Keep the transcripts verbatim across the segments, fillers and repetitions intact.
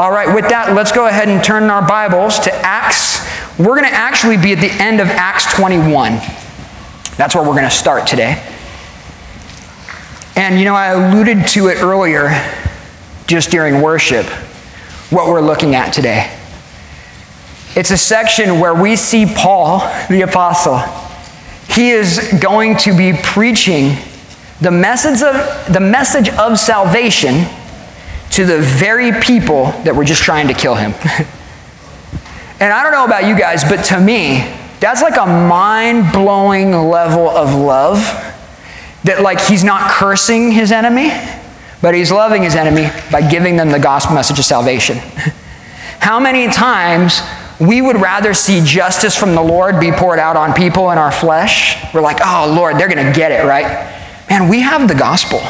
All right, with that, let's go ahead and turn our Bibles to Acts. We're going to actually be at the end of Acts twenty-one. That's where we're going to start today. And, you know, I alluded to it earlier, just during worship, what we're looking at today. It's a section where we see Paul, the apostle. He is going to be preaching the message of, the message of salvation to the very people that were just trying to kill him. And I don't know about you guys, but to me, that's like a mind-blowing level of love that, like, he's not cursing his enemy, but he's loving his enemy by giving them the gospel message of salvation. How many times we would rather see justice from the Lord be poured out on people in our flesh? We're like, oh, Lord, they're going to get it, right? Man, we have the gospel.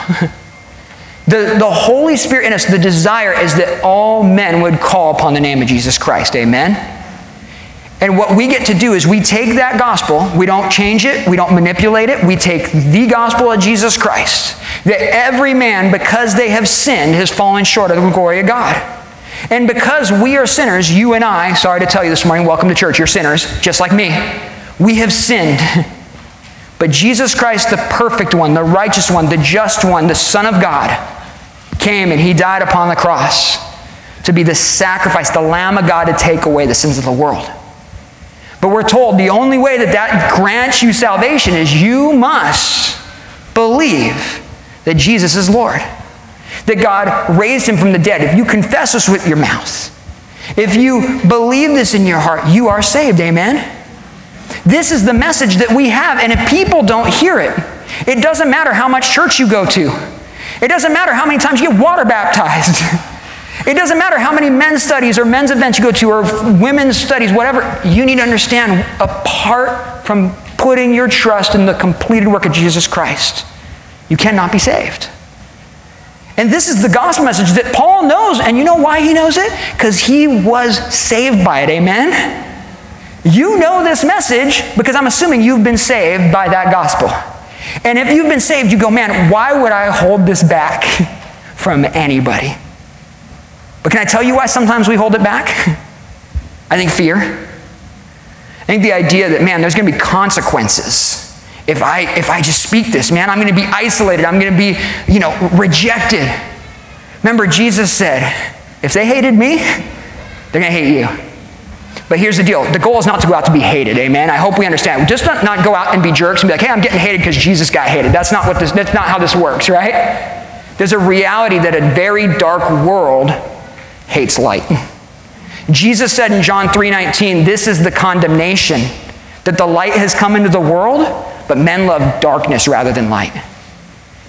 The, the Holy Spirit in us, the desire is that all men would call upon the name of Jesus Christ. Amen? And what we get to do is we take that gospel, we don't change it, we don't manipulate it, we take the gospel of Jesus Christ, that every man, because they have sinned, has fallen short of the glory of God. And because we are sinners, you and I, sorry to tell you this morning, welcome to church, you're sinners, just like me. We have sinned. But Jesus Christ, the perfect one, the righteous one, the just one, the Son of God, came and he died upon the cross to be the sacrifice, the Lamb of God to take away the sins of the world. But we're told the only way that that grants you salvation is you must believe that Jesus is Lord, that God raised him from the dead. If you confess this with your mouth, if you believe this in your heart, you are saved. Amen? This is the message that we have, and if people don't hear it, it doesn't matter how much church you go to. It doesn't matter how many times you get water baptized. It doesn't matter how many men's studies or men's events you go to or women's studies, whatever. You need to understand, apart from putting your trust in the completed work of Jesus Christ, you cannot be saved. And this is the gospel message that Paul knows, and you know why he knows it? Because he was saved by it, amen? You know this message because I'm assuming you've been saved by that gospel. And if you've been saved, you go, man, why would I hold this back from anybody? But can I tell you why sometimes we hold it back? I think fear. I think the idea that, man, there's going to be consequences. If I if I just speak this, man, I'm going to be isolated. I'm going to be, you know, rejected. Remember, Jesus said, if they hated me, they're going to hate you. But here's the deal. The goal is not to go out to be hated, amen? I hope we understand. Just not, not go out and be jerks and be like, hey, I'm getting hated because Jesus got hated. That's not what this, that's not how this works, right? There's a reality that a very dark world hates light. Jesus said in John three nineteen, this is the condemnation, that the light has come into the world, but men love darkness rather than light.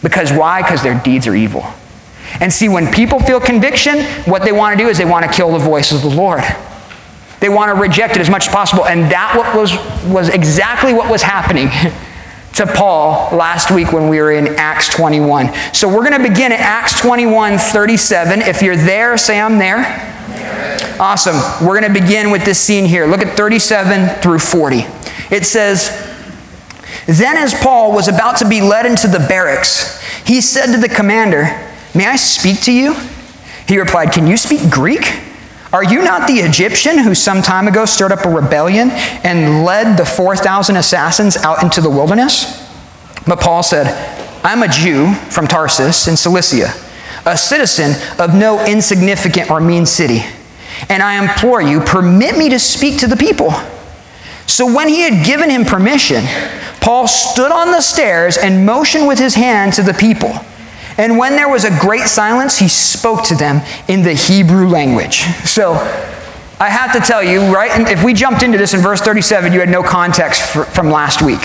Because why? Because their deeds are evil. And see, when people feel conviction, what they want to do is they want to kill the voice of the Lord. They want to reject it as much as possible. And that what was, was exactly what was happening to Paul last week when we were in Acts twenty-one. So we're going to begin at Acts twenty-one thirty-seven. If you're there, say I'm there. Awesome. We're going to begin with this scene here. Look at thirty-seven through forty. It says, then as Paul was about to be led into the barracks, he said to the commander, may I speak to you? He replied, can you speak Greek? Are you not the Egyptian who some time ago stirred up a rebellion and led the four thousand assassins out into the wilderness? But Paul said, I'm a Jew from Tarsus in Cilicia, a citizen of no insignificant or mean city, and I implore you, permit me to speak to the people. So when he had given him permission, Paul stood on the stairs and motioned with his hand to the people. And when there was a great silence, he spoke to them in the Hebrew language. So I have to tell you, right, and if we jumped into this in verse thirty-seven, you had no context for, from last week.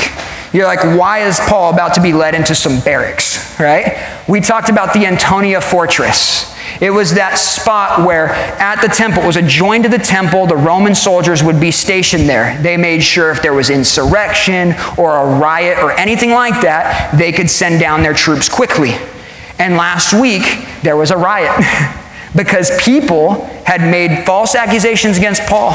You're like, why is Paul about to be led into some barracks, right? We talked about the Antonia Fortress. It was that spot where at the temple, it was adjoined to the temple, the Roman soldiers would be stationed there. They made sure if there was insurrection or a riot or anything like that, they could send down their troops quickly. And last week, there was a riot because people had made false accusations against Paul.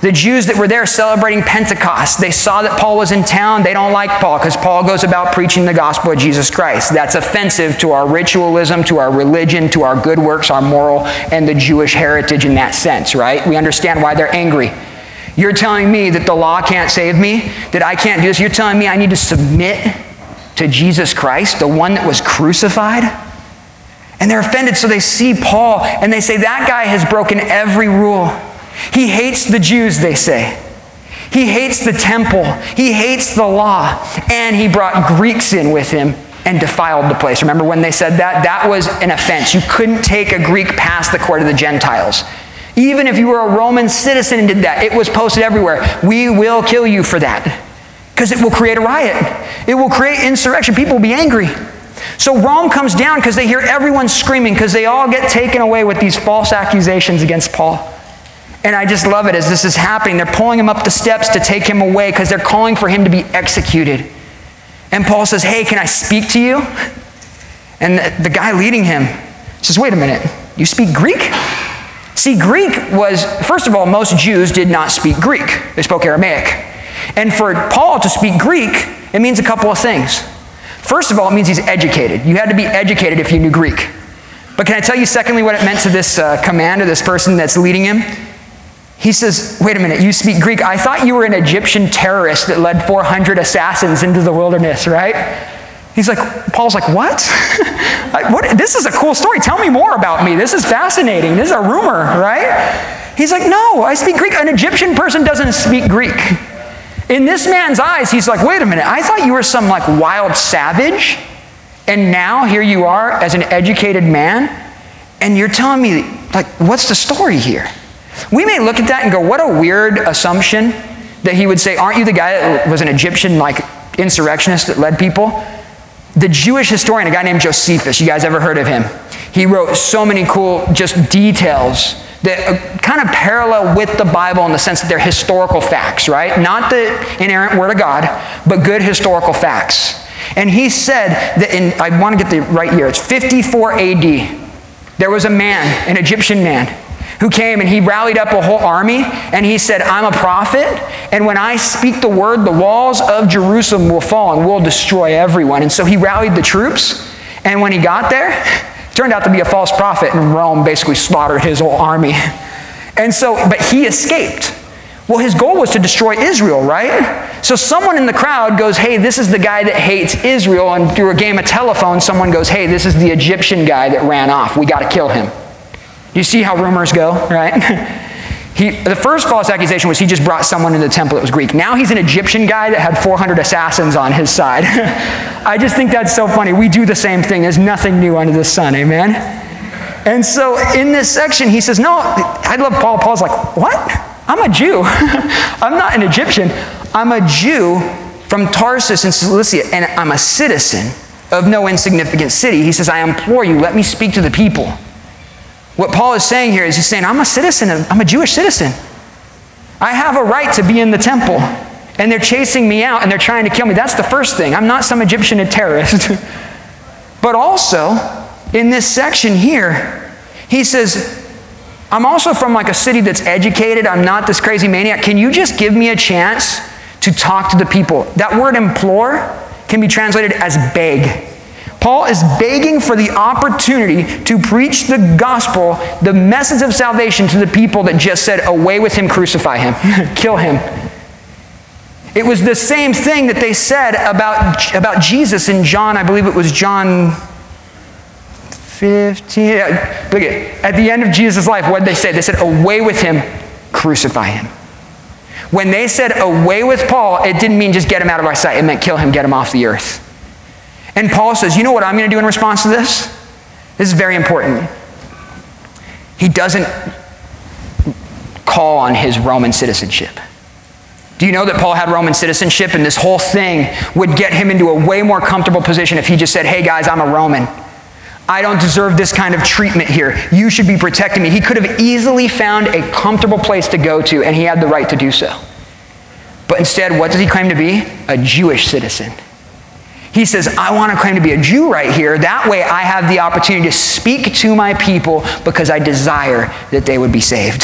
The Jews that were there celebrating Pentecost, they saw that Paul was in town. They don't like Paul because Paul goes about preaching the gospel of Jesus Christ. That's offensive to our ritualism, to our religion, to our good works, our moral, and the Jewish heritage in that sense, right? We understand why they're angry. You're telling me that the law can't save me, that I can't do this. You're telling me I need to submit to Jesus Christ, the one that was crucified? And they're offended, so they see Paul, and they say, that guy has broken every rule. He hates the Jews, they say. He hates the temple. He hates the law. And he brought Greeks in with him and defiled the place. Remember when they said that? That was an offense. You couldn't take a Greek past the court of the Gentiles. Even if you were a Roman citizen and did that, it was posted everywhere. We will kill you for that because it will create a riot. It will create insurrection. People will be angry. So Rome comes down because they hear everyone screaming because they all get taken away with these false accusations against Paul. And I just love it as this is happening. They're pulling him up the steps to take him away because they're calling for him to be executed. And Paul says, hey, can I speak to you? And the, the guy leading him says, wait a minute, you speak Greek? See, Greek was, first of all, most Jews did not speak Greek. They spoke Aramaic. And for Paul to speak Greek, it means a couple of things. First of all, it means he's educated. You had to be educated if you knew Greek. But can I tell you secondly what it meant to this uh, commander, this person that's leading him? He says, wait a minute, you speak Greek. I thought you were an Egyptian terrorist that led four hundred assassins into the wilderness, right? He's like, Paul's like, what? what? This is a cool story. Tell me more about me. This is fascinating. This is a rumor, right? He's like, no, I speak Greek. An Egyptian person doesn't speak Greek. In this man's eyes, he's like, wait a minute, I thought you were some like wild savage, and now here you are as an educated man, and you're telling me, like, what's the story here? We may look at that and go, what a weird assumption that he would say, aren't you the guy that was an Egyptian like insurrectionist that led people? The Jewish historian, a guy named Josephus, you guys ever heard of him? He wrote so many cool just details that kind of parallel with the Bible in the sense that they're historical facts, right? Not the inerrant word of God, but good historical facts. And he said that in, I want to get the right year, it's fifty-four A D, there was a man, an Egyptian man, who came and he rallied up a whole army and he said, I'm a prophet, and when I speak the word, the walls of Jerusalem will fall and we'll destroy everyone. And so he rallied the troops, and when he got there, it turned out to be a false prophet, and Rome basically slaughtered his whole army. And so, but he escaped. Well, his goal was to destroy Israel, right? So someone in the crowd goes, hey, this is the guy that hates Israel, and through a game of telephone, someone goes, hey, this is the Egyptian guy that ran off. We gotta kill him. You see how rumors go, right? he, the first false accusation was he just brought someone into the temple that was Greek. Now he's an Egyptian guy that had four hundred assassins on his side. I just think that's so funny. We do the same thing. There's nothing new under the sun, amen? And so in this section, he says, no, I love Paul. Paul's like, what? I'm a Jew. I'm not an Egyptian. I'm a Jew from Tarsus in Cilicia, and I'm a citizen of no insignificant city. He says, I implore you, let me speak to the people. What Paul is saying here is he's saying, I'm a citizen, of, I'm a Jewish citizen. I have a right to be in the temple, and they're chasing me out, and they're trying to kill me. That's the first thing. I'm not some Egyptian terrorist. But also, in this section here, he says, I'm also from like a city that's educated. I'm not this crazy maniac. Can you just give me a chance to talk to the people? That word implore can be translated as beg. Paul is begging for the opportunity to preach the gospel, the message of salvation to the people that just said, away with him, crucify him, kill him. It was the same thing that they said about, about Jesus in John, I believe it was John fifteen. Yeah, look at, at the end of Jesus' life, what did they say? They said, away with him, crucify him. When they said, away with Paul, it didn't mean just get him out of our sight. It meant kill him, get him off the earth. And Paul says, you know what I'm going to do in response to this? This is very important. He doesn't call on his Roman citizenship. Do you know that Paul had Roman citizenship, and this whole thing would get him into a way more comfortable position if he just said, hey guys, I'm a Roman. I don't deserve this kind of treatment here. You should be protecting me. He could have easily found a comfortable place to go to, and he had the right to do so. But instead, what does he claim to be? A Jewish citizen. He says, I want to claim to be a Jew right here. That way I have the opportunity to speak to my people because I desire that they would be saved.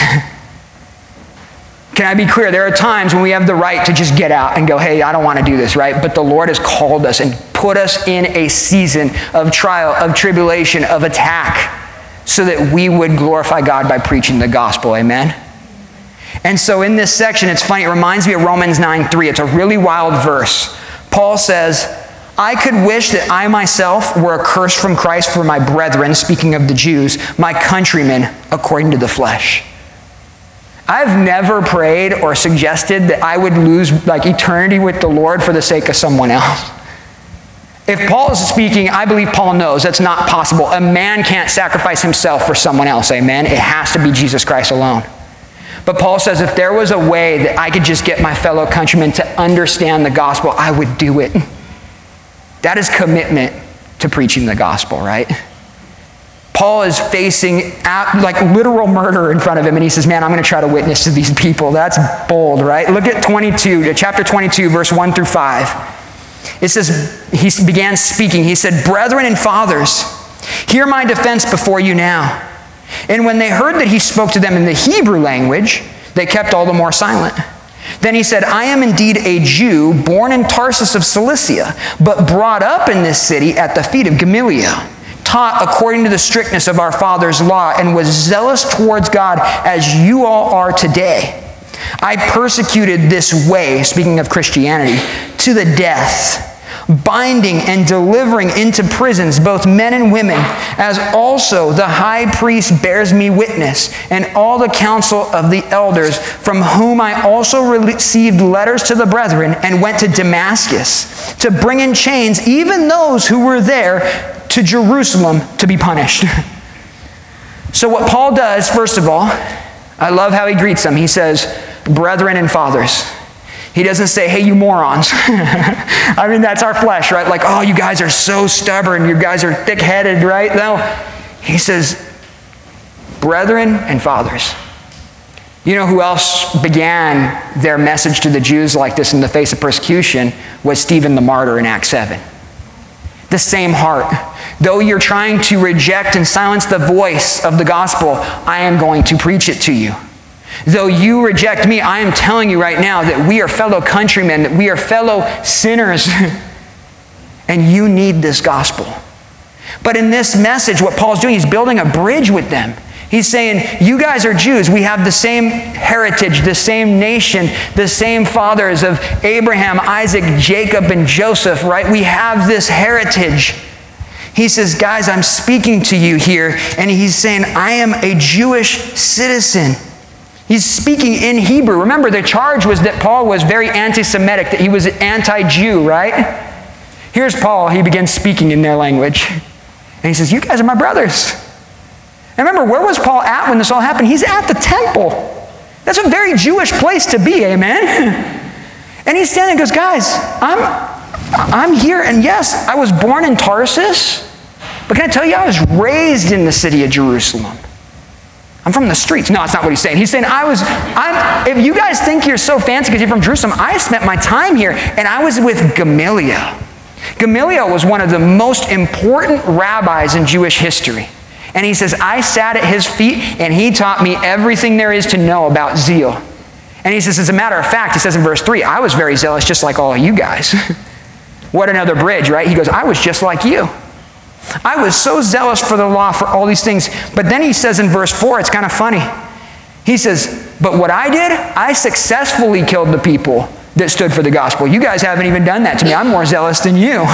Can I be clear? There are times when we have the right to just get out and go, hey, I don't want to do this, right? But the Lord has called us and put us in a season of trial, of tribulation, of attack, so that we would glorify God by preaching the gospel, amen? And so in this section, it's funny, it reminds me of Romans nine three. It's a really wild verse. Paul says, I could wish that I myself were accursed from Christ for my brethren, speaking of the Jews, my countrymen, according to the flesh. I've never prayed or suggested that I would lose like eternity with the Lord for the sake of someone else. If Paul is speaking, I believe Paul knows that's not possible. A man can't sacrifice himself for someone else, amen? It has to be Jesus Christ alone. But Paul says, if there was a way that I could just get my fellow countrymen to understand the gospel, I would do it. That is commitment to preaching the gospel, right? Paul is facing at, like literal murder in front of him, and he says, man, I'm going to try to witness to these people. That's bold, right? Look at twenty-two, chapter twenty-two, verse one through five. It says, he began speaking. He said, brethren and fathers, hear my defense before you now. And when they heard that he spoke to them in the Hebrew language, they kept all the more silent. Then he said, I am indeed a Jew, born in Tarsus of Cilicia, but brought up in this city at the feet of Gamaliel, taught according to the strictness of our father's law, and was zealous towards God as you all are today. I persecuted this way, speaking of Christianity, to the death, binding and delivering into prisons both men and women, as also the high priest bears me witness, and all the council of the elders, from whom I also received letters to the brethren, and went to Damascus to bring in chains even those who were there to Jerusalem to be punished. So what Paul does, first of all, I love how he greets them. He says, brethren and fathers. He doesn't say, hey, you morons. I mean, that's our flesh, right? Like, oh, you guys are so stubborn. You guys are thick-headed, right? No. He says, brethren and fathers. You know who else began their message to the Jews like this in the face of persecution was Stephen the martyr in Acts seven. The same heart. Though you're trying to reject and silence the voice of the gospel, I am going to preach it to you. Though you reject me, I am telling you right now that we are fellow countrymen, that we are fellow sinners, and you need this gospel. But in this message, what Paul's doing, he's building a bridge with them. He's saying, you guys are Jews. We have the same heritage, the same nation, the same fathers of Abraham, Isaac, Jacob, and Joseph, right? We have this heritage. He says, guys, I'm speaking to you here, and he's saying, I am a Jewish citizen. He's speaking in Hebrew. Remember, the charge was that Paul was very anti-Semitic, that he was anti-Jew, right? Here's Paul. He begins speaking in their language. And he says, you guys are my brothers. And remember, where was Paul at when this all happened? He's at the temple. That's a very Jewish place to be, amen? And he's standing and goes, guys, I'm, I'm here, and yes, I was born in Tarsus, but can I tell you, I was raised in the city of Jerusalem. I'm from the streets. No, that's not what he's saying. He's saying, I was, I'm, if you guys think you're so fancy because you're from Jerusalem, I spent my time here, and I was with Gamaliel. Gamaliel was one of the most important rabbis in Jewish history. And he says, I sat at his feet, and he taught me everything there is to know about zeal. And he says, as a matter of fact, he says in verse three, I was very zealous just like all of you guys. What another bridge, right? He goes, I was just like you. I was so zealous for the law, for all these things. But then he says in verse four, it's kind of funny. He says, but what I did, I successfully killed the people that stood for the gospel. You guys haven't even done that to me. I'm more zealous than you.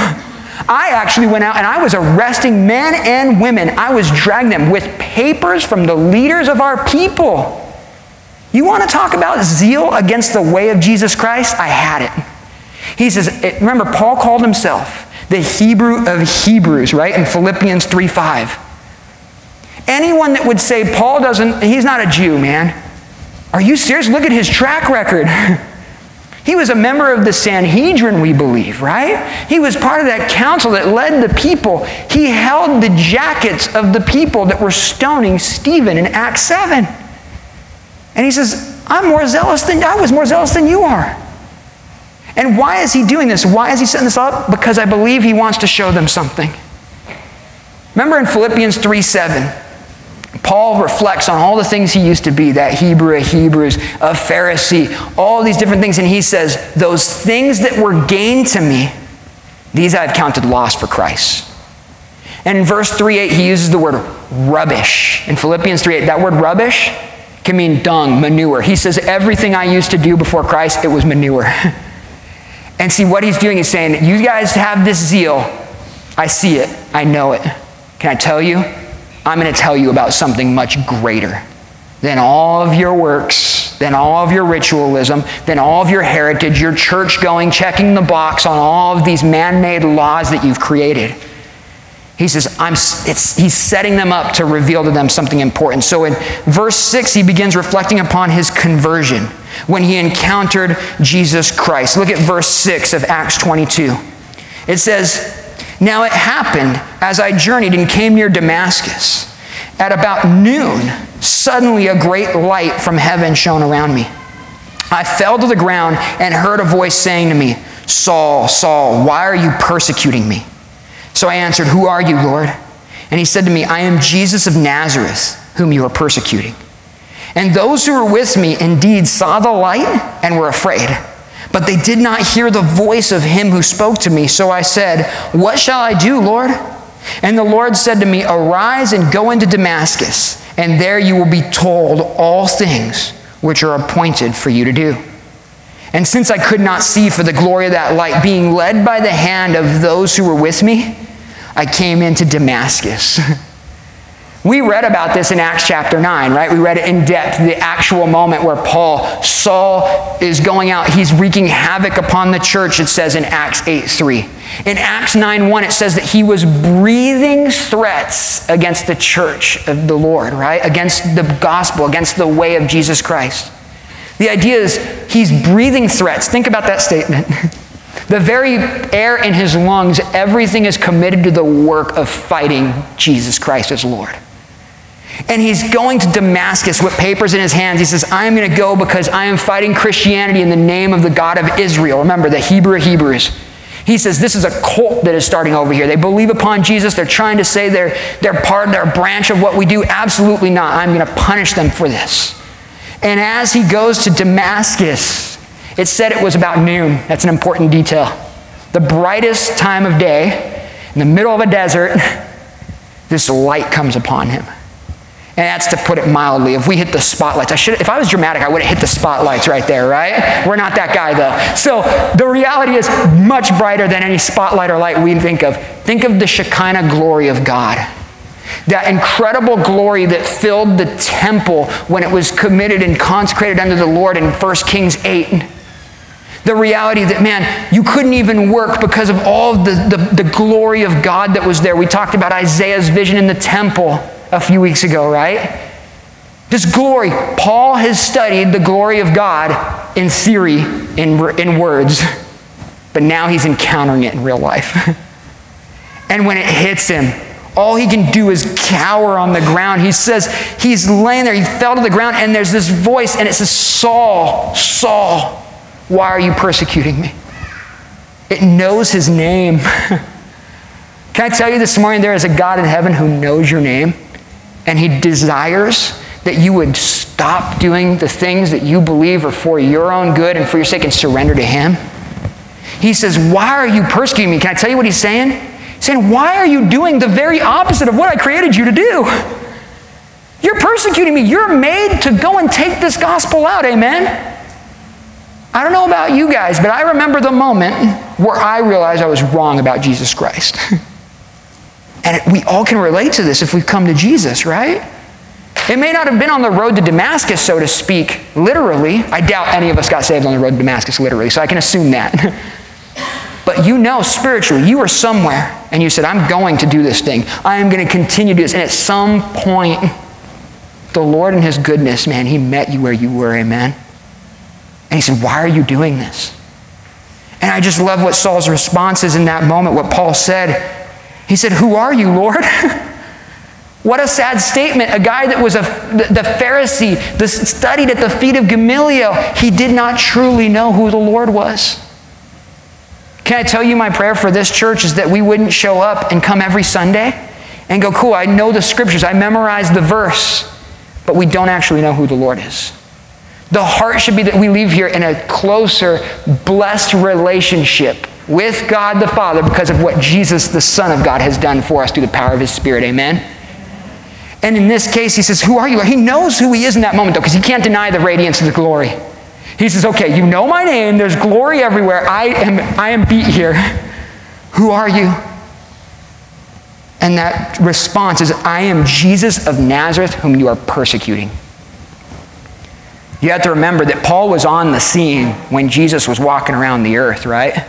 I actually went out and I was arresting men and women. I was dragging them with papers from the leaders of our people. You want to talk about zeal against the way of Jesus Christ? I had it. He says, remember, Paul called himself the Hebrew of Hebrews, right? In Philippians three five. Anyone that would say Paul doesn't, he's not a Jew, man. Are you serious? Look at his track record. He was a member of the Sanhedrin, we believe, right? He was part of that council that led the people. He held the jackets of the people that were stoning Stephen in Acts seven. And he says, I'm more zealous than, I was more zealous than you are. And why is he doing this? Why is he setting this up? Because I believe he wants to show them something. Remember in Philippians three seven, Paul reflects on all the things he used to be, that Hebrew of Hebrews, a Pharisee, all these different things. And he says, those things that were gained to me, these I have counted loss for Christ. And in verse three eight, he uses the word rubbish. In Philippians three eight, that word rubbish can mean dung, manure. He says, everything I used to do before Christ, it was manure. And see, what he's doing is saying, you guys have this zeal. I see it. I know it. Can I tell you? I'm going to tell you about something much greater than all of your works, than all of your ritualism, than all of your heritage, your church going, checking the box on all of these man-made laws that you've created. He says, I'm, it's, he's setting them up to reveal to them something important. So in verse six, he begins reflecting upon his conversion when he encountered Jesus Christ. Look at verse six of Acts twenty-two. It says, now it happened as I journeyed and came near Damascus. At about noon, suddenly a great light from heaven shone around me. I fell to the ground and heard a voice saying to me, Saul, Saul, why are you persecuting me? So I answered, who are you, Lord? And he said to me, I am Jesus of Nazareth, whom you are persecuting. And those who were with me indeed saw the light and were afraid, but they did not hear the voice of him who spoke to me. So I said, what shall I do, Lord? And the Lord said to me, arise and go into Damascus, and there you will be told all things which are appointed for you to do. And since I could not see for the glory of that light, being led by the hand of those who were with me, I came into Damascus. We read about this in Acts chapter nine, right? We read it in depth, the actual moment where Paul, Saul is going out. He's wreaking havoc upon the church, it says in Acts eight three. In Acts nine one, it says that he was breathing threats against the church of the Lord, right? Against the gospel, against the way of Jesus Christ. The idea is he's breathing threats. Think about that statement. The very air in his lungs, everything is committed to the work of fighting Jesus Christ as Lord. And he's going to Damascus with papers in his hands. He says, I am going to go because I am fighting Christianity in the name of the God of Israel. Remember, the Hebrew of Hebrews. He says, this is a cult that is starting over here. They believe upon Jesus. They're trying to say they're, they're part of their branch of what we do. Absolutely not. I'm going to punish them for this. And as he goes to Damascus, it said it was about noon. That's an important detail. The brightest time of day, in the middle of a desert, this light comes upon him. And that's to put it mildly. If we hit the spotlights, I should. If I was dramatic, I would have hit the spotlights right there, right? We're not that guy, though. So the reality is much brighter than any spotlight or light we think of. Think of the Shekinah glory of God. That incredible glory that filled the temple when it was committed and consecrated unto the Lord in First Kings eight. The reality that, man, you couldn't even work because of all the, the, the glory of God that was there. We talked about Isaiah's vision in the temple a few weeks ago, right? This glory. Paul has studied the glory of God in theory, in, in words, but now he's encountering it in real life. And when it hits him, all he can do is cower on the ground. He says, he's laying there, he fell to the ground, and there's this voice, and it says, Saul, Saul, why are you persecuting me? It knows his name. Can I tell you this morning, there is a God in heaven who knows your name, and he desires that you would stop doing the things that you believe are for your own good and for your sake and surrender to him. He says, why are you persecuting me? Can I tell you what he's saying? Saying, why are you doing the very opposite of what I created you to do? You're persecuting me. You're made to go and take this gospel out, amen? I don't know about you guys, but I remember the moment where I realized I was wrong about Jesus Christ. And we all can relate to this if we've come to Jesus, right? It may not have been on the road to Damascus, so to speak, literally. I doubt any of us got saved on the road to Damascus, literally, so I can assume that. But you know spiritually, you were somewhere and you said, I'm going to do this thing. I am going to continue to do this. And at some point, the Lord in his goodness, man, he met you where you were, amen? And he said, why are you doing this? And I just love what Saul's response is in that moment, what Paul said. He said, who are you, Lord? What a sad statement. A guy that was a, the, the Pharisee, that studied at the feet of Gamaliel, he did not truly know who the Lord was. Can I tell you my prayer for this church is that we wouldn't show up and come every Sunday and go, cool, I know the scriptures, I memorized the verse, but we don't actually know who the Lord is. The heart should be that we leave here in a closer, blessed relationship with God the Father because of what Jesus, the Son of God, has done for us through the power of his Spirit, amen? And in this case, he says, who are you? He knows who he is in that moment, though, because he can't deny the radiance of the glory. He says, okay, you know my name, there's glory everywhere, I am, I am beat here. Who are you? And that response is, I am Jesus of Nazareth, whom you are persecuting. You have to remember that Paul was on the scene when Jesus was walking around the earth, right?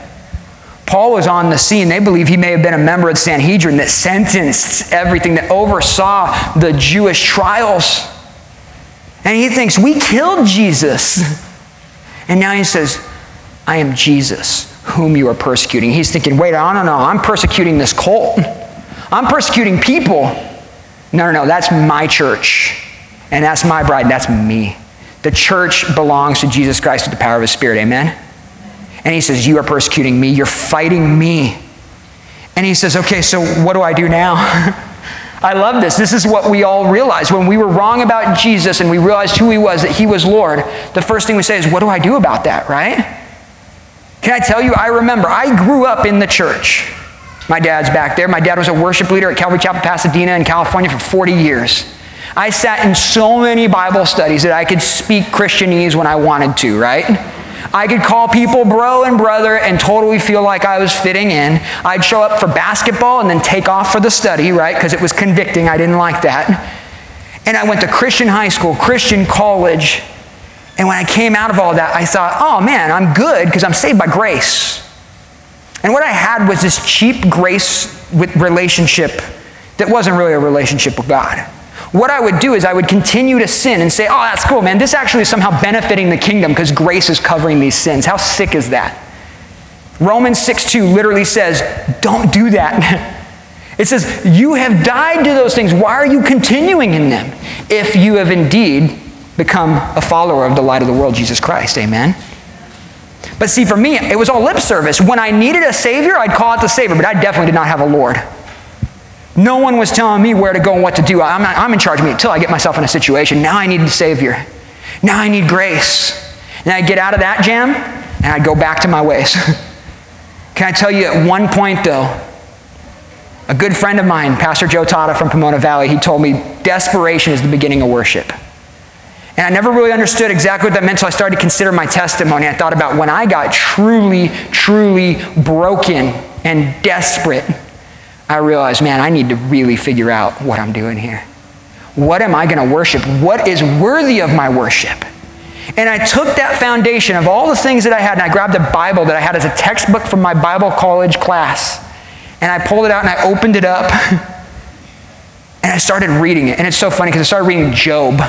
Paul was on the scene. They believe he may have been a member of the Sanhedrin that sentenced everything, that oversaw the Jewish trials. And he thinks, we killed Jesus. And now he says, I am Jesus, whom you are persecuting. He's thinking, wait, no, no, no, I'm persecuting this cult. I'm persecuting people. No, no, no, that's my church. And that's my bride, and that's me. The church belongs to Jesus Christ with the power of his Spirit, amen? And he says, you are persecuting me, you're fighting me. And he says, okay, so what do I do now? I love this. This is what we all realize. When we were wrong about Jesus and we realized who he was, that he was Lord, the first thing we say is, what do I do about that, right? Can I tell you, I remember, I grew up in the church. My dad's back there. My dad was a worship leader at Calvary Chapel Pasadena in California for forty years. I sat in so many Bible studies that I could speak Christianese when I wanted to, right? I could call people bro and brother and totally feel like I was fitting in. I'd show up for basketball and then take off for the study, right? Because it was convicting. I didn't like that. And I went to Christian high school, Christian college. And when I came out of all that, I thought, oh man, I'm good because I'm saved by grace. And what I had was this cheap grace with relationship that wasn't really a relationship with God. What I would do is I would continue to sin and say, oh, that's cool, man. This actually is somehow benefiting the kingdom because grace is covering these sins. How sick is that? Romans six two literally says, don't do that. It says, you have died to those things. Why are you continuing in them? If you have indeed become a follower of the light of the world, Jesus Christ, amen? But see, for me, it was all lip service. When I needed a Savior, I'd call out the Savior, but I definitely did not have a Lord. No one was telling me where to go and what to do. I'm, not, I'm in charge of me until I get myself in a situation. Now I need the Savior. Now I need grace. And I get out of that jam, and I go back to my ways. Can I tell you at one point, though, a good friend of mine, Pastor Joe Tata from Pomona Valley, he told me desperation is the beginning of worship. And I never really understood exactly what that meant until I started to consider my testimony. I thought about when I got truly, truly broken and desperate, I realized, man, I need to really figure out what I'm doing here. What am I going to worship? What is worthy of my worship? And I took that foundation of all the things that I had, and I grabbed a Bible that I had as a textbook from my Bible college class, and I pulled it out and I opened it up, and I started reading it. And it's so funny because I started reading Job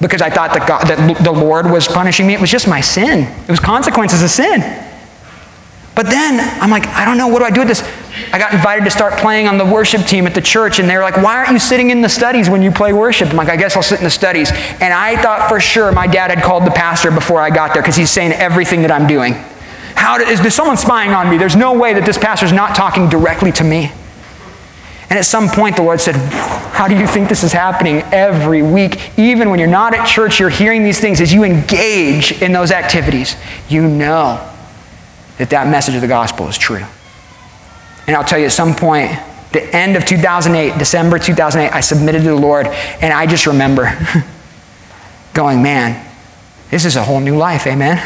because I thought that, God, that the Lord was punishing me. It was just my sin. It was consequences of sin. But then I'm like, I don't know, what do I do with this? I got invited to start playing on the worship team at the church, and they were like, why aren't you sitting in the studies when you play worship? I'm like, I guess I'll sit in the studies. And I thought for sure my dad had called the pastor before I got there because he's saying everything that I'm doing. How did, is there someone spying on me? There's no way that this pastor's not talking directly to me. And at some point the Lord said, how do you think this is happening every week? Even when you're not at church, you're hearing these things. As you engage in those activities, you know that that message of the gospel is true. And I'll tell you, at some point, the end of two thousand eight, December two thousand eight, I submitted to the Lord, and I just remember going, man, this is a whole new life, amen?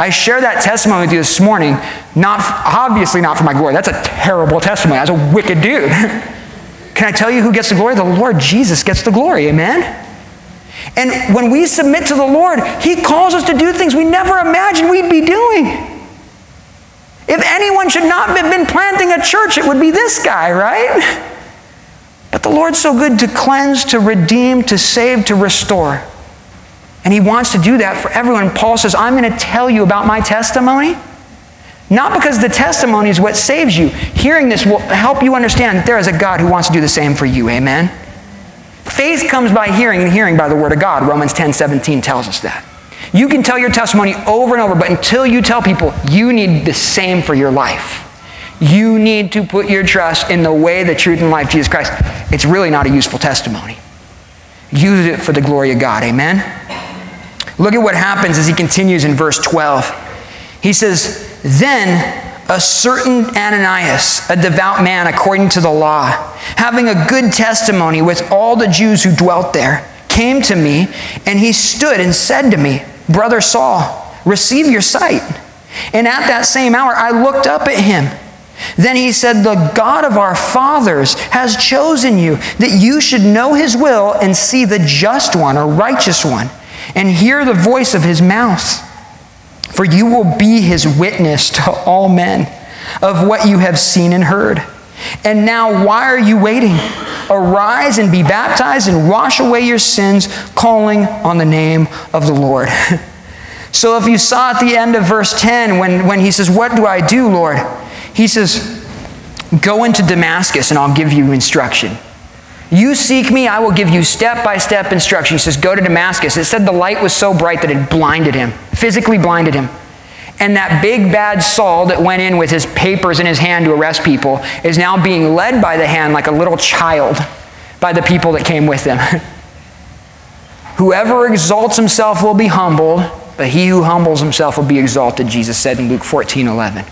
I share that testimony with you this morning, not obviously not for my glory. That's a terrible testimony. I was a wicked dude. Can I tell you who gets the glory? The Lord Jesus gets the glory, amen? And when we submit to the Lord, he calls us to do things we never imagined we'd be doing. If anyone should not have been planting a church, it would be this guy, right? But the Lord's so good to cleanse, to redeem, to save, to restore. And he wants to do that for everyone. Paul says, I'm going to tell you about my testimony. Not because the testimony is what saves you. Hearing this will help you understand that there is a God who wants to do the same for you, amen? Faith comes by hearing, and hearing by the word of God. Romans ten seventeen tells us that. You can tell your testimony over and over, but until you tell people, you need the same for your life. You need to put your trust in the way, the truth, and life, Jesus Christ. It's really not a useful testimony. Use it for the glory of God, amen? Look at what happens as he continues in verse twelve. He says, "Then a certain Ananias, a devout man according to the law, having a good testimony with all the Jews who dwelt there, came to me, and he stood and said to me, 'Brother Saul, receive your sight.' And at that same hour I looked up at him. Then he said, 'The God of our fathers has chosen you, that you should know his will and see the just one,' or righteous one, 'and hear the voice of his mouth. For you will be his witness to all men of what you have seen and heard. And now why are you waiting? Arise and be baptized and wash away your sins, calling on the name of the Lord.'" So if you saw at the end of verse ten, when, when he says, "What do I do, Lord?" He says, "Go into Damascus and I'll give you instruction. You seek me, I will give you step-by-step instruction." He says, "Go to Damascus." It said the light was so bright that it blinded him, physically blinded him. And that big bad Saul that went in with his papers in his hand to arrest people is now being led by the hand like a little child by the people that came with him. "Whoever exalts himself will be humbled, but he who humbles himself will be exalted," Jesus said in Luke fourteen eleven.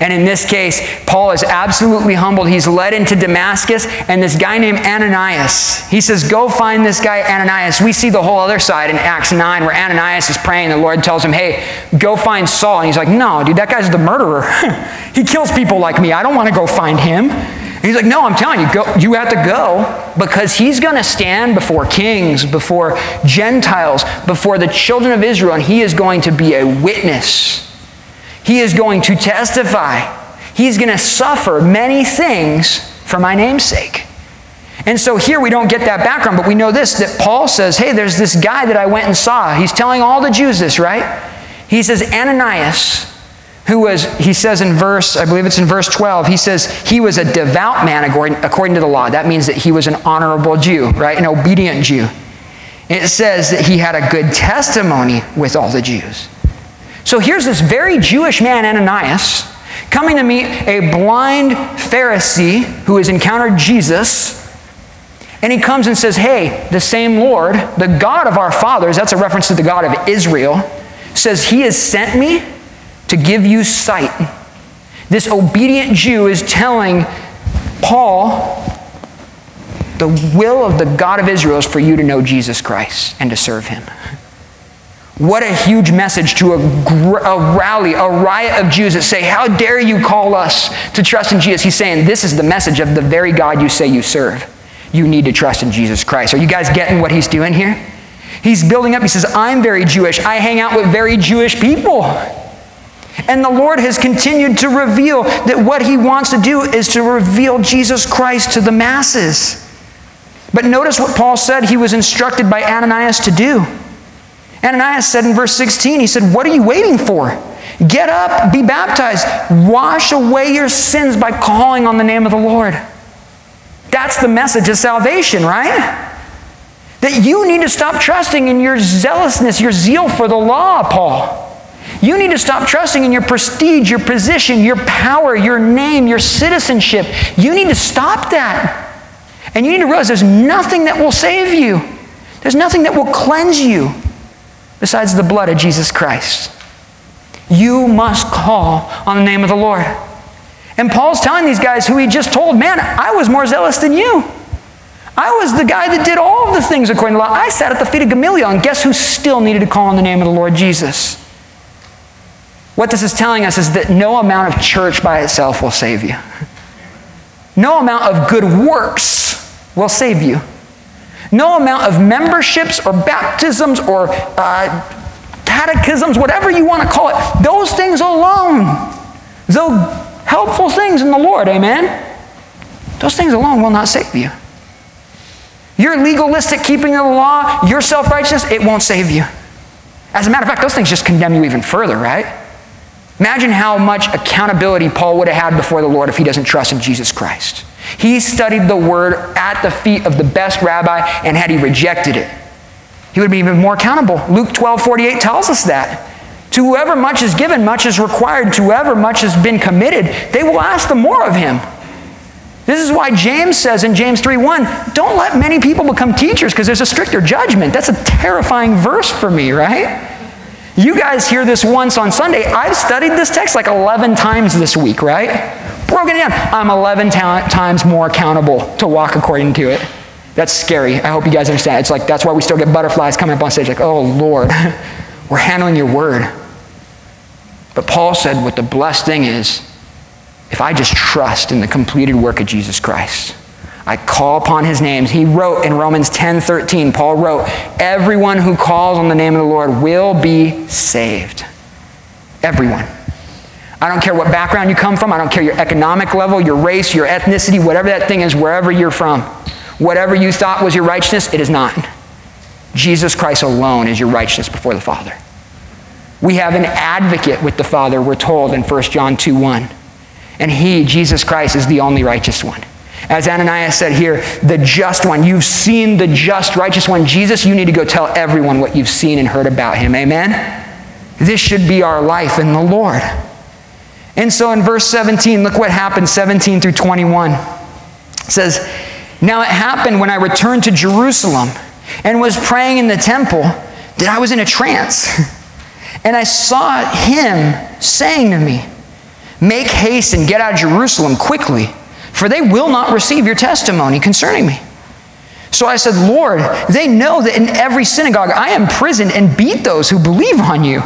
And in this case, Paul is absolutely humbled. He's led into Damascus, and this guy named Ananias, he says, "Go find this guy Ananias." We see the whole other side in Acts nine where Ananias is praying. The Lord tells him, "Hey, go find Saul." And he's like, "No, dude, that guy's the murderer. He kills people like me. I don't want to go find him." And he's like, "No, I'm telling you, go, you have to go, because he's going to stand before kings, before Gentiles, before the children of Israel, and he is going to be a witness. He is going to testify. He's going to suffer many things for my name's sake." And so here we don't get that background, but we know this, that Paul says, "Hey, there's this guy that I went and saw." He's telling all the Jews this, right? He says, Ananias, who was, he says in verse, I believe it's in verse twelve, he says, he was a devout man according, according to the law. That means that he was an honorable Jew, right? An obedient Jew. It says that he had a good testimony with all the Jews. So here's this very Jewish man, Ananias, coming to meet a blind Pharisee who has encountered Jesus, and he comes and says, "Hey, the same Lord, the God of our fathers," that's a reference to the God of Israel, "says he has sent me to give you sight." This obedient Jew is telling Paul, the will of the God of Israel is for you to know Jesus Christ and to serve him. What a huge message to a, a rally, a riot of Jews that say, "How dare you call us to trust in Jesus?" He's saying, this is the message of the very God you say you serve. You need to trust in Jesus Christ. Are you guys getting what he's doing here? He's building up. He says, "I'm very Jewish. I hang out with very Jewish people." And the Lord has continued to reveal that what he wants to do is to reveal Jesus Christ to the masses. But notice what Paul said he was instructed by Ananias to do. Ananias said in verse sixteen, he said, "What are you waiting for? Get up, be baptized, wash away your sins by calling on the name of the Lord." That's the message of salvation, right? That you need to stop trusting in your zealousness, your zeal for the law, Paul. You need to stop trusting in your prestige, your position, your power, your name, your citizenship. You need to stop that. And you need to realize there's nothing that will save you. There's nothing that will cleanse you besides the blood of Jesus Christ. You must call on the name of the Lord. And Paul's telling these guys who he just told, "Man, I was more zealous than you. I was the guy that did all of the things according to the law. I sat at the feet of Gamaliel," and guess who still needed to call on the name of the Lord Jesus? What this is telling us is that no amount of church by itself will save you. No amount of good works will save you. No amount of memberships or baptisms or uh, catechisms, whatever you want to call it, those things alone, though helpful things in the Lord, amen, those things alone will not save you. Your legalistic keeping of the law, your self-righteousness, it won't save you. As a matter of fact, those things just condemn you even further, right? Imagine how much accountability Paul would have had before the Lord if he doesn't trust in Jesus Christ. He studied the word at the feet of the best rabbi, and had he rejected it, he would be even more accountable. Luke twelve forty-eight tells us that. To whoever much is given, much is required. To whoever much has been committed, they will ask the more of him. This is why James says in James three one, don't let many people become teachers because there's a stricter judgment. That's a terrifying verse for me, right? You guys hear this once on Sunday. I've studied this text like eleven times this week, right? Broken down. I'm eleven times more accountable to walk according to it. That's scary. I hope you guys understand. It's like, that's why we still get butterflies coming up on stage like, oh, Lord, we're handling your word. But Paul said what the blessed thing is, if I just trust in the completed work of Jesus Christ, I call upon his name. He wrote in Romans ten thirteen, Paul wrote, everyone who calls on the name of the Lord will be saved. Everyone. I don't care what background you come from. I don't care your economic level, your race, your ethnicity, whatever that thing is, wherever you're from. Whatever you thought was your righteousness, it is not. Jesus Christ alone is your righteousness before the Father. We have an advocate with the Father, we're told in First John two one. And he, Jesus Christ, is the only righteous one. As Ananias said here, the just one. You've seen the just, righteous one. Jesus, you need to go tell everyone what you've seen and heard about him. Amen? This should be our life in the Lord. And so in verse seventeen, look what happened, seventeen through twenty-one. It says, now it happened when I returned to Jerusalem and was praying in the temple that I was in a trance. And I saw him saying to me, make haste and get out of Jerusalem quickly, for they will not receive your testimony concerning me. So I said, Lord, they know that in every synagogue I imprisoned and beat those who believe on you.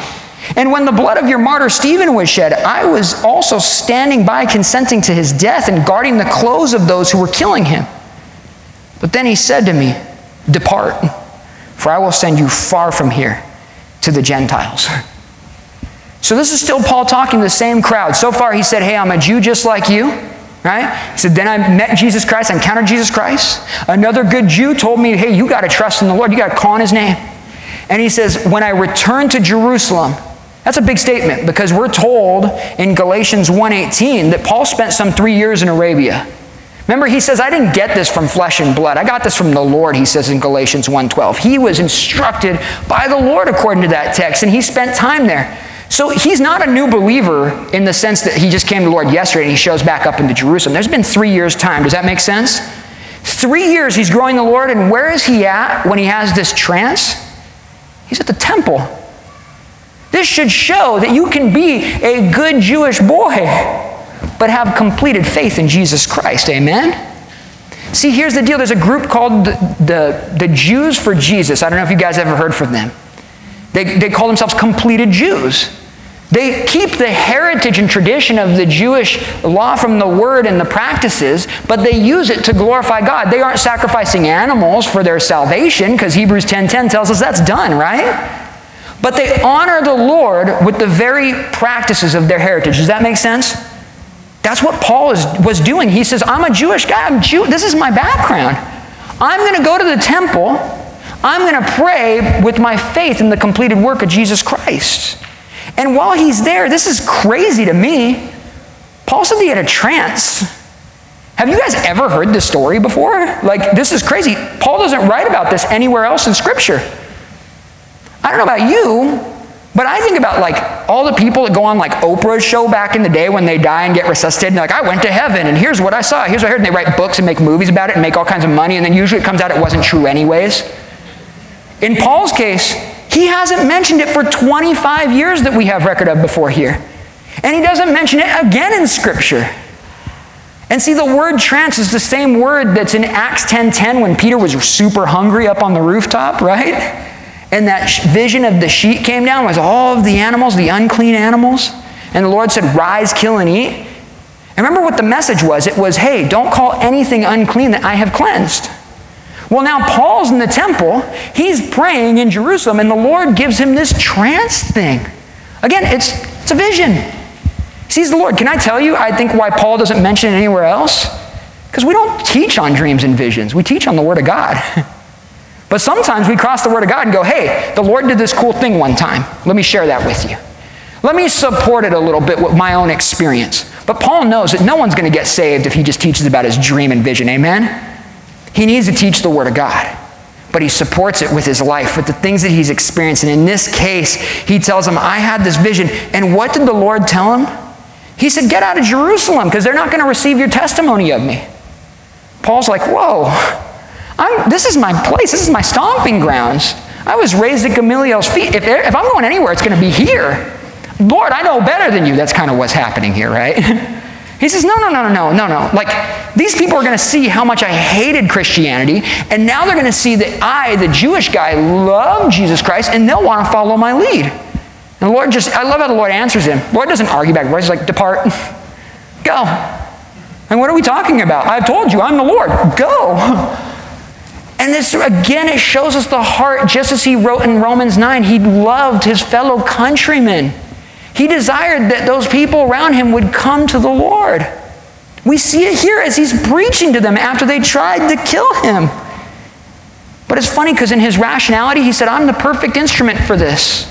And when the blood of your martyr Stephen was shed, I was also standing by consenting to his death and guarding the clothes of those who were killing him. But then he said to me, depart, for I will send you far from here to the Gentiles. So this is still Paul talking to the same crowd. So far he said, hey, I'm a Jew just like you. Right? He said, then I met Jesus Christ, I encountered Jesus Christ. Another good Jew told me, hey, you got to trust in the Lord. You got to call on his name. And he says, when I returned to Jerusalem, that's a big statement because we're told in Galatians one eighteen that Paul spent some three years in Arabia. Remember, he says, I didn't get this from flesh and blood. I got this from the Lord, he says in Galatians one twelve. He was instructed by the Lord according to that text, and he spent time there. So he's not a new believer in the sense that he just came to the Lord yesterday and he shows back up into Jerusalem. There's been three years' time. Does that make sense? Three years he's growing the Lord, and where is he at when he has this trance? He's at the temple. This should show that you can be a good Jewish boy, but have completed faith in Jesus Christ. Amen? See, here's the deal. There's a group called the, the, the Jews for Jesus. I don't know if you guys ever heard from them. They, they call themselves completed Jews. They keep the heritage and tradition of the Jewish law from the word and the practices, but they use it to glorify God. They aren't sacrificing animals for their salvation, because Hebrews ten ten tells us that's done, right? But they honor the Lord with the very practices of their heritage. Does that make sense? That's what Paul is, was doing. He says, I'm a Jewish guy. I'm Jew. This is my background. I'm going to go to the temple. I'm going to pray with my faith in the completed work of Jesus Christ. And while he's there, this is crazy to me. Paul said he had a trance. Have you guys ever heard this story before? Like, this is crazy. Paul doesn't write about this anywhere else in Scripture. I don't know about you, but I think about like all the people that go on like Oprah's show back in the day when they die and get resuscitated. And they're like, I went to heaven and here's what I saw. Here's what I heard. And they write books and make movies about it and make all kinds of money. And then usually it comes out it wasn't true anyways. In Paul's case, he hasn't mentioned it for twenty-five years that we have record of before here. And he doesn't mention it again in Scripture. And see, the word trance is the same word that's in Acts ten ten when Peter was super hungry up on the rooftop, right? And that vision of the sheet came down was all of the animals, the unclean animals. And the Lord said, rise, kill, and eat. And remember what the message was. It was, hey, don't call anything unclean that I have cleansed. Well, now Paul's in the temple. He's praying in Jerusalem, and the Lord gives him this trance thing. Again, it's, it's a vision. He sees the Lord. Can I tell you, I think, why Paul doesn't mention it anywhere else? Because we don't teach on dreams and visions. We teach on the Word of God. But sometimes we cross the Word of God and go, hey, the Lord did this cool thing one time. Let me share that with you. Let me support it a little bit with my own experience. But Paul knows that no one's going to get saved if he just teaches about his dream and vision. Amen? He needs to teach the Word of God. but he supports it with his life, with the things that he's experienced. And in this case, he tells them, I had this vision. And what did the Lord tell him? He said, get out of Jerusalem, because they're not going to receive your testimony of me. Paul's like, whoa, I'm, this is my place. This is my stomping grounds. I was raised at Gamaliel's feet. If, if I'm going anywhere, it's going to be here. Lord, I know better than you. That's kind of what's happening here, right? He says, no, no, no, no, no, no. Like, these people are going to see how much I hated Christianity, and now they're going to see that I, the Jewish guy, love Jesus Christ, and they'll want to follow my lead. And the Lord just, I love how the Lord answers him. The Lord doesn't argue back. The Lord's like, depart. Go. And what are we talking about? I've told you, I'm the Lord. Go. And this, again, it shows us the heart, just as he wrote in Romans nine, he loved his fellow countrymen. He desired that those people around him would come to the Lord. We see it here as he's preaching to them after they tried to kill him. But it's funny, because in his rationality, he said, I'm the perfect instrument for this.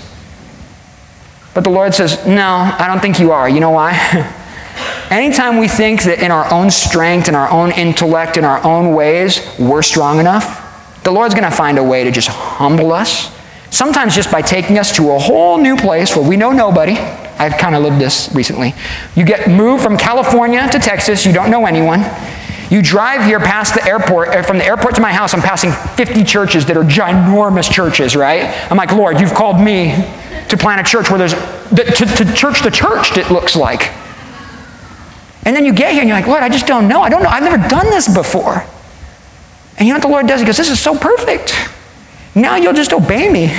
But the Lord says, no, I don't think you are. You know why? Anytime we think that in our own strength, in our own intellect, in our own ways, we're strong enough, the Lord's going to find a way to just humble us. Sometimes just by taking us to a whole new place where we know nobody. I've kind of lived this recently. You get moved from California to Texas. You don't know anyone. You drive here past the airport. Or from the airport to my house, I'm passing fifty churches that are ginormous churches, right? I'm like, Lord, you've called me to plant a church where there's, to, to church the church, it looks like. And then you get here and you're like, Lord, I just don't know. I don't know. I've never done this before. And you know what the Lord does? He goes, this is so perfect. Now you'll just obey me.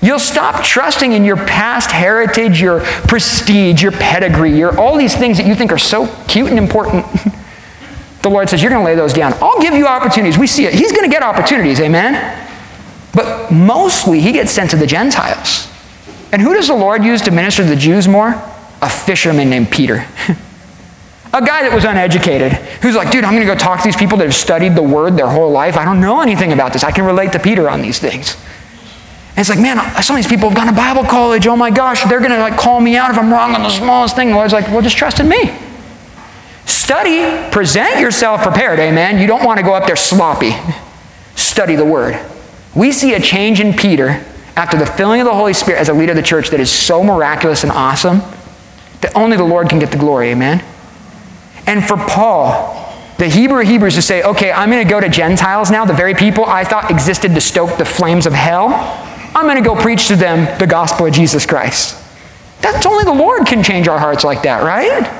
You'll stop trusting in your past heritage, your prestige, your pedigree, your all these things that you think are so cute and important. The Lord says, you're going to lay those down. I'll give you opportunities. We see it. He's going to get opportunities, amen? But mostly, he gets sent to the Gentiles. And who does the Lord use to minister to the Jews more? A fisherman named Peter. A guy that was uneducated, who's like, dude, I'm going to go talk to these people that have studied the word their whole life. I don't know anything about this. I can relate to Peter on these things. And it's like, man, some of these people have gone to Bible college. Oh my gosh, they're going to like call me out if I'm wrong on the smallest thing. The Lord's like, well, just trust in me. Study, present yourself prepared, amen? You don't want to go up there sloppy. Study the word. We see a change in Peter after the filling of the Holy Spirit as a leader of the church that is so miraculous and awesome that only the Lord can get the glory, amen? And for Paul, the Hebrew Hebrews to say, okay, I'm going to go to Gentiles now, the very people I thought existed to stoke the flames of hell. I'm going to go preach to them the gospel of Jesus Christ. That's only the Lord can change our hearts like that, right?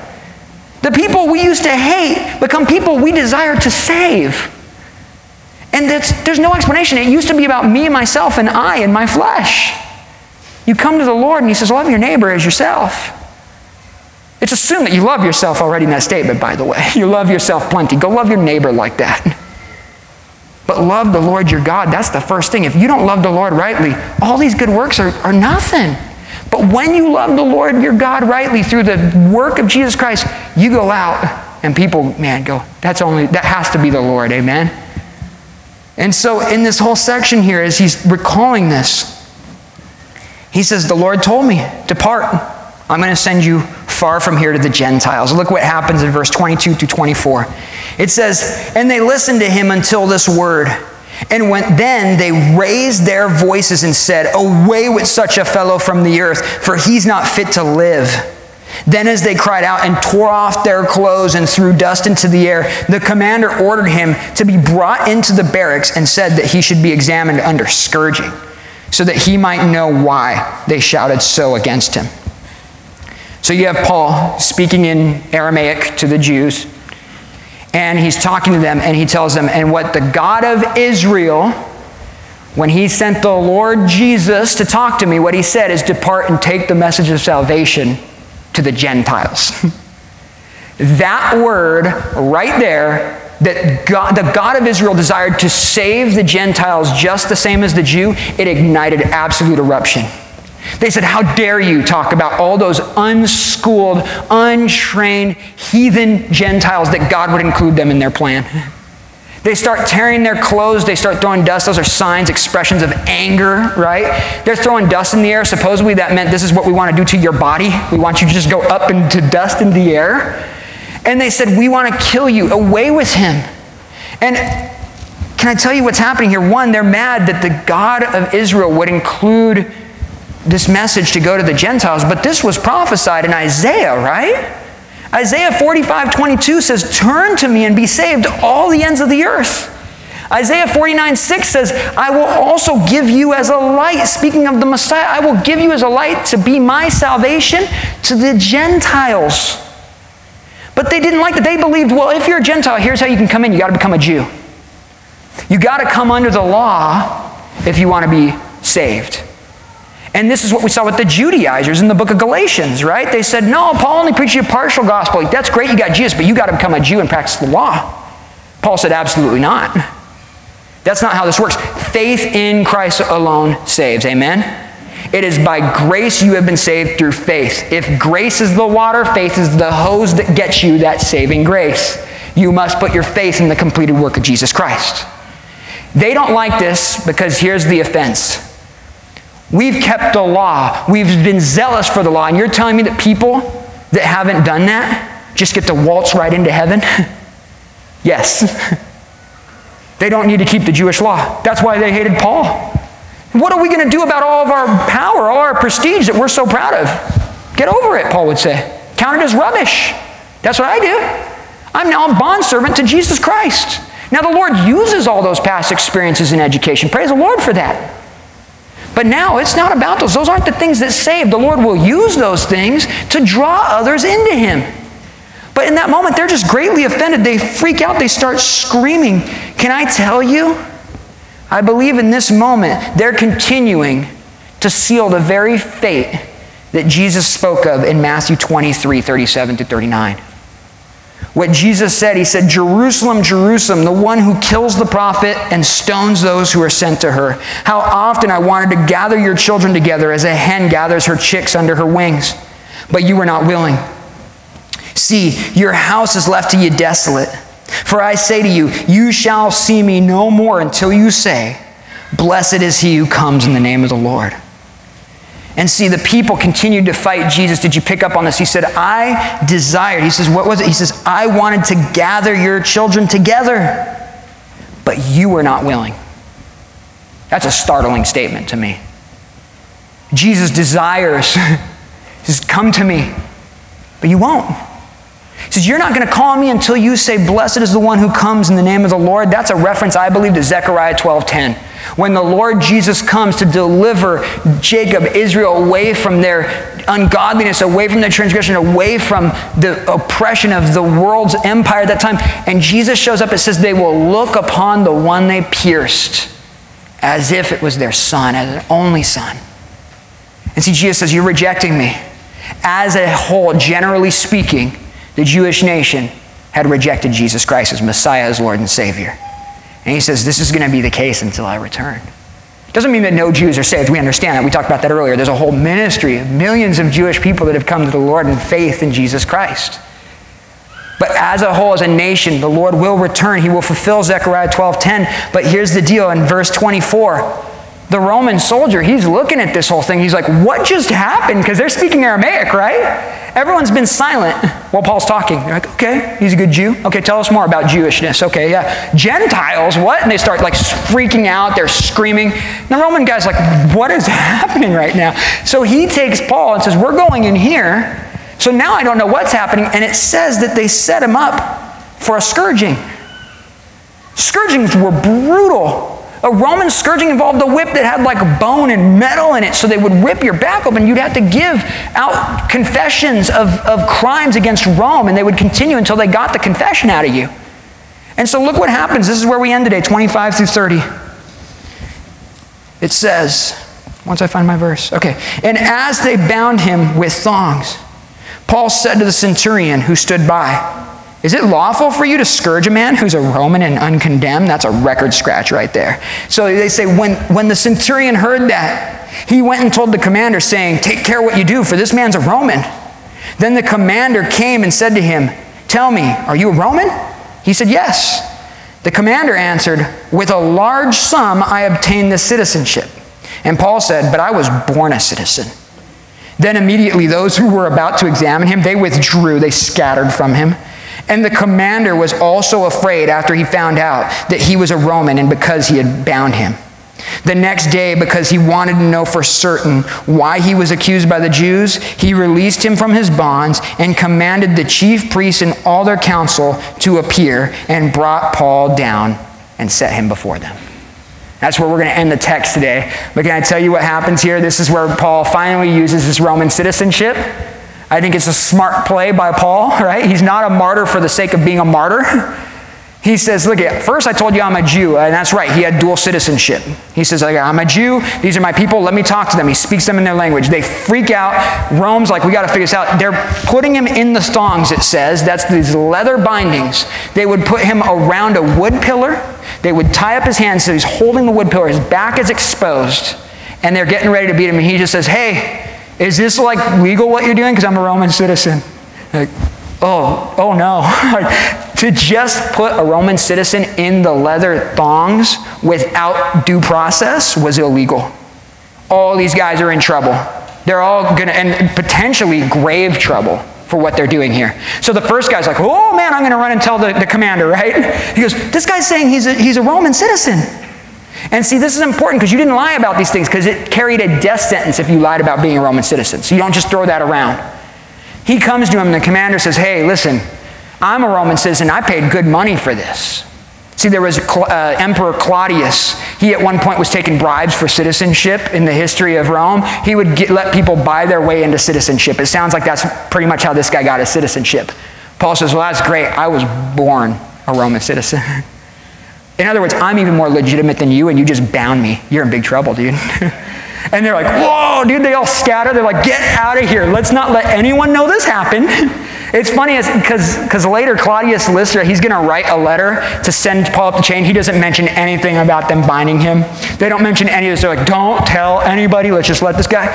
The people we used to hate become people we desire to save. And that's, there's no explanation. It used to be about me and myself and I and my flesh. You come to the Lord and he says, love your neighbor as yourself. It's assumed that you love yourself already in that statement, by the way. You love yourself plenty. Go love your neighbor like that. But love the Lord your God. That's the first thing. If you don't love the Lord rightly, all these good works are, are nothing. But when you love the Lord your God rightly through the work of Jesus Christ, you go out and people, man, go, that's only, that has to be the Lord, amen? And so in this whole section here, as he's recalling this, he says, the Lord told me, depart. I'm going to send you far from here to the Gentiles. Look what happens in verse twenty-two to twenty-four. It says, and they listened to him until this word. And when, then they raised their voices and said, away with such a fellow from the earth, for he's not fit to live. Then as they cried out and tore off their clothes and threw dust into the air, the commander ordered him to be brought into the barracks and said that he should be examined under scourging, so that he might know why they shouted so against him. So you have Paul speaking in Aramaic to the Jews, and he's talking to them, and he tells them, and what the God of Israel, when he sent the Lord Jesus to talk to me, what he said is, depart and take the message of salvation to the Gentiles. That word right there, that God, the God of Israel desired to save the Gentiles just the same as the Jew, it ignited absolute eruption. They said, how dare you talk about all those unschooled, untrained, heathen Gentiles that God would include them in their plan. They start tearing their clothes. They start throwing dust. Those are signs, expressions of anger, right? They're throwing dust in the air. Supposedly that meant this is what we want to do to your body. We want you to just go up into dust in the air. And they said, we want to kill you. Away with him. And Can I tell you what's happening here? One, they're mad that the God of Israel would include this message to go to the Gentiles, but this was prophesied in Isaiah, right? Isaiah forty-five twenty-two says, "Turn to me and be saved, all the ends of the earth." Isaiah forty-nine six says, "I will also give you as a light," speaking of the Messiah, "I will give you as a light to be my salvation to the Gentiles." But they didn't like that. They believed, well, if you're a Gentile, here's how you can come in. You got to become a Jew. You got to come under the law if you want to be saved. And this is what we saw with the Judaizers in the book of Galatians, right? They said, no, Paul only preached you a partial gospel. Like, that's great, you got Jesus, but you got to become a Jew and practice the law. Paul said, absolutely not. That's not how this works. Faith in Christ alone saves, amen? It is by grace you have been saved through faith. If grace is the water, faith is the hose that gets you that saving grace. You must put your faith in the completed work of Jesus Christ. They don't like this because here's the offense. We've kept the law. We've been zealous for the law. And you're telling me that people that haven't done that just get to waltz right into heaven? Yes. They don't need to keep the Jewish law. That's why they hated Paul. What are we going to do about all of our power, all our prestige that we're so proud of? Get over it, Paul would say. Count it as rubbish. That's what I do. I'm now a bondservant to Jesus Christ. Now the Lord uses all those past experiences in education. Praise the Lord for that. But now it's not about those. Those aren't the things that save. The Lord will use those things to draw others into him. But in that moment, they're just greatly offended. They freak out. They start screaming. Can I tell you? I believe in this moment, they're continuing to seal the very fate that Jesus spoke of in Matthew twenty-three, thirty-seven to thirty-nine. What Jesus said, he said, "Jerusalem, Jerusalem, the one who kills the prophet and stones those who are sent to her. How often I wanted to gather your children together as a hen gathers her chicks under her wings, but you were not willing. See, your house is left to you desolate. For I say to you, you shall see me no more until you say, blessed is he who comes in the name of the Lord." And see, the people continued to fight Jesus. Did you pick up on this? He said, I desired. He says, what was it? He says, I wanted to gather your children together, but you were not willing. That's a startling statement to me. Jesus desires. He says, come to me, but you won't. He says, you're not going to call me until you say, blessed is the one who comes in the name of the Lord. That's a reference, I believe, to Zechariah twelve ten. When the Lord Jesus comes to deliver Jacob, Israel, away from their ungodliness, away from their transgression, away from the oppression of the world's empire at that time. And Jesus shows up, it says they will look upon the one they pierced as if it was their son, as an only son. And see, Jesus says, you're rejecting me. As a whole, generally speaking, the Jewish nation had rejected Jesus Christ as Messiah, as Lord and Savior. And he says, this is going to be the case until I return. It doesn't mean that no Jews are saved. We understand that. We talked about that earlier. There's a whole ministry of millions of Jewish people that have come to the Lord in faith in Jesus Christ. But as a whole, as a nation, the Lord will return. He will fulfill Zechariah twelve ten. But here's the deal in verse twenty-four. The Roman soldier, he's looking at this whole thing. He's like, what just happened? Because they're speaking Aramaic, right? Everyone's been silent while Paul's talking. They're like, okay, he's a good Jew. Okay, tell us more about Jewishness. Okay, yeah. Gentiles, what? And they start like freaking out. They're screaming. And the Roman guy's like, what is happening right now? So he takes Paul and says, we're going in here. So now I don't know what's happening. And it says that they set him up for a scourging. Scourgings were brutal. A Roman scourging involved a whip that had like bone and metal in it, so they would rip your back open. You'd have to give out confessions of, of crimes against Rome, and they would continue until they got the confession out of you. And so look what happens. This is where we end today, twenty-five through thirty. It says, once I find my verse, okay. And as they bound him with thongs, Paul said to the centurion who stood by, is it lawful for you to scourge a man who's a Roman and uncondemned? That's a record scratch right there. So they say, when, when the centurion heard that, he went and told the commander, saying, take care what you do, for this man's a Roman. Then the commander came and said to him, tell me, are you a Roman? He said, yes. The commander answered, with a large sum I obtained this citizenship. And Paul said, but I was born a citizen. Then immediately those who were about to examine him, they withdrew, they scattered from him. And the commander was also afraid after he found out that he was a Roman and because he had bound him. The next day, because he wanted to know for certain why he was accused by the Jews, he released him from his bonds and commanded the chief priests and all their council to appear and brought Paul down and set him before them. That's where we're going to end the text today. But can I tell you what happens here? This is where Paul finally uses his Roman citizenship. I think it's a smart play by Paul, right? He's not a martyr for the sake of being a martyr. He says, look, at first I told you I'm a Jew, and that's right, he had dual citizenship. He says, like, I'm a Jew, these are my people, let me talk to them. He speaks them in their language. They freak out. Rome's like, we got to figure this out. They're putting him in the thongs, it says. That's these leather bindings. They would put him around a wood pillar. They would tie up his hands so he's holding the wood pillar. His back is exposed, and they're getting ready to beat him. And he just says, hey, is this like legal what you're doing? Because I'm a Roman citizen. Like, oh, oh no. To just put a Roman citizen in the leather thongs without due process was illegal. All these guys are in trouble. They're all gonna, and potentially grave trouble for what they're doing here. So the first guy's like, oh man, I'm gonna run and tell the, the commander, right? He goes, this guy's saying he's a, he's a Roman citizen. And see, this is important because you didn't lie about these things because it carried a death sentence if you lied about being a Roman citizen. So you don't just throw that around. He comes to him and the commander says, hey, listen, I'm a Roman citizen. I paid good money for this. See, there was uh, Emperor Claudius. He at one point was taking bribes for citizenship in the history of Rome. He would get, let people buy their way into citizenship. It sounds like that's pretty much how this guy got his citizenship. Paul says, well, that's great. I was born a Roman citizen. In other words, I'm even more legitimate than you, and you just bound me. You're in big trouble, dude. And they're like, whoa, dude, they all scatter. They're like, get out of here. Let's not let anyone know this happened. It's funny because later Claudius Lycra, he's going to write a letter to send Paul up the chain. He doesn't mention anything about them binding him. They don't mention any of this. They're like, don't tell anybody. Let's just let this guy.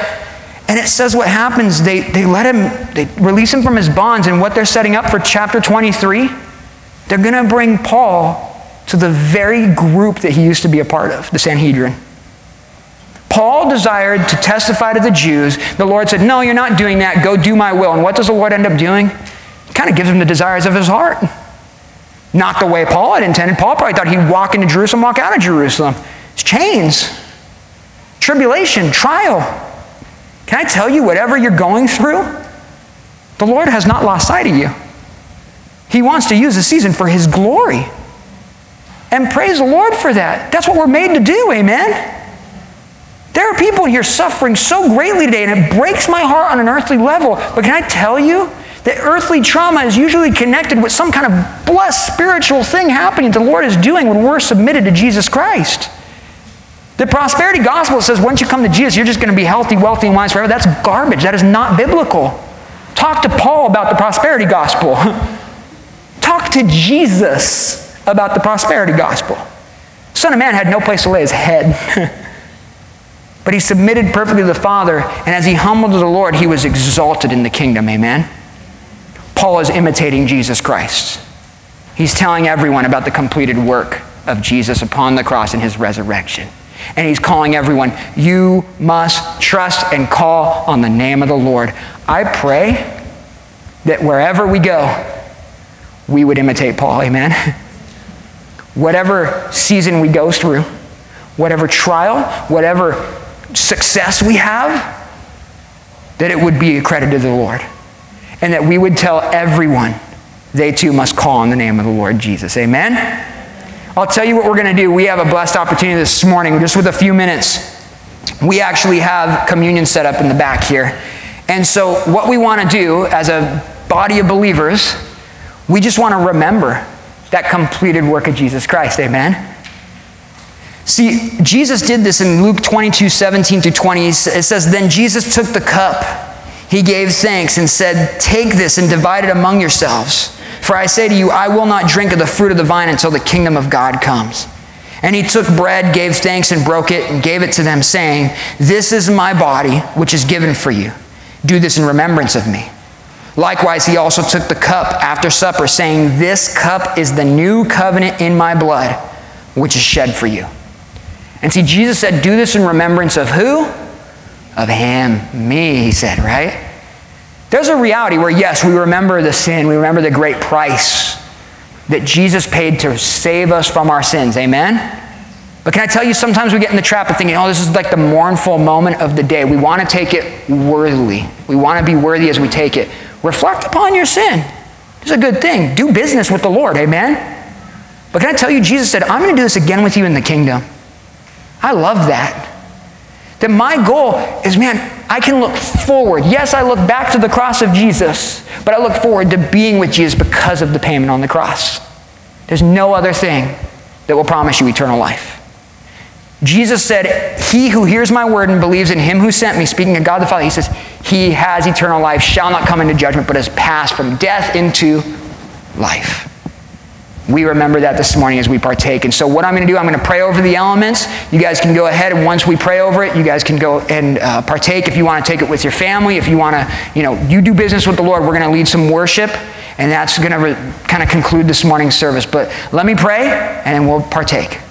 And it says what happens. They, they let him, they release him from his bonds. And what they're setting up for chapter twenty-three, they're going to bring Paul to the very group that he used to be a part of, the Sanhedrin. Paul desired to testify to the Jews. The Lord said, no, you're not doing that. Go do my will. And what does the Lord end up doing? He kind of gives him the desires of his heart. Not the way Paul had intended. Paul probably thought he'd walk into Jerusalem, walk out of Jerusalem. It's chains, tribulation, trial. Can I tell you, whatever you're going through, the Lord has not lost sight of you. He wants to use the season for his glory. And praise the Lord for that. That's what we're made to do, amen? There are people here suffering so greatly today, and it breaks my heart on an earthly level. But can I tell you that earthly trauma is usually connected with some kind of blessed spiritual thing happening that the Lord is doing when we're submitted to Jesus Christ? The prosperity gospel says once you come to Jesus, you're just going to be healthy, wealthy, and wise forever. That's garbage. That is not biblical. Talk to Paul about the prosperity gospel. Talk to Jesus about the prosperity gospel. Son of Man had no place to lay his head. But he submitted perfectly to the Father, and as he humbled to the Lord, he was exalted in the kingdom, amen? Paul is imitating Jesus Christ. He's telling everyone about the completed work of Jesus upon the cross and his resurrection. And he's calling everyone, you must trust and call on the name of the Lord. I pray that wherever we go, we would imitate Paul, amen? Whatever season we go through, whatever trial, whatever success we have, that it would be accredited to the Lord. And that we would tell everyone they too must call on the name of the Lord Jesus. Amen? I'll tell you what we're going to do. We have a blessed opportunity this morning, just with a few minutes. We actually have communion set up in the back here. And so what we want to do as a body of believers, we just want to remember that completed work of Jesus Christ. Amen? See, Jesus did this in Luke twenty-two, seventeen through twenty. It says, then Jesus took the cup. He gave thanks and said, take this and divide it among yourselves. For I say to you, I will not drink of the fruit of the vine until the kingdom of God comes. And he took bread, gave thanks, and broke it, and gave it to them, saying, this is my body, which is given for you. Do this in remembrance of me. Likewise, he also took the cup after supper, saying, this cup is the new covenant in my blood, which is shed for you. And see, Jesus said, do this in remembrance of who? Of him, me, he said, right? There's a reality where, yes, we remember the sin. We remember the great price that Jesus paid to save us from our sins. Amen? But can I tell you, sometimes we get in the trap of thinking, oh, this is like the mournful moment of the day. We want to take it worthily. We want to be worthy as we take it. Reflect upon your sin. It's a good thing. Do business with the Lord. Amen? But can I tell you, Jesus said, I'm going to do this again with you in the kingdom. I love that. That my goal is, man, I can look forward. Yes, I look back to the cross of Jesus, but I look forward to being with Jesus because of the payment on the cross. There's no other thing that will promise you eternal life. Jesus said, he who hears my word and believes in him who sent me, speaking of God the Father, he says, he has eternal life, shall not come into judgment, but has passed from death into life. We remember that this morning as we partake. And so what I'm going to do, I'm going to pray over the elements. You guys can go ahead, and once we pray over it, you guys can go and uh, partake. If you want to take it with your family, if you want to, you know, you do business with the Lord. We're going to lead some worship, and that's going to re- kind of conclude this morning's service. But let me pray, and we'll partake.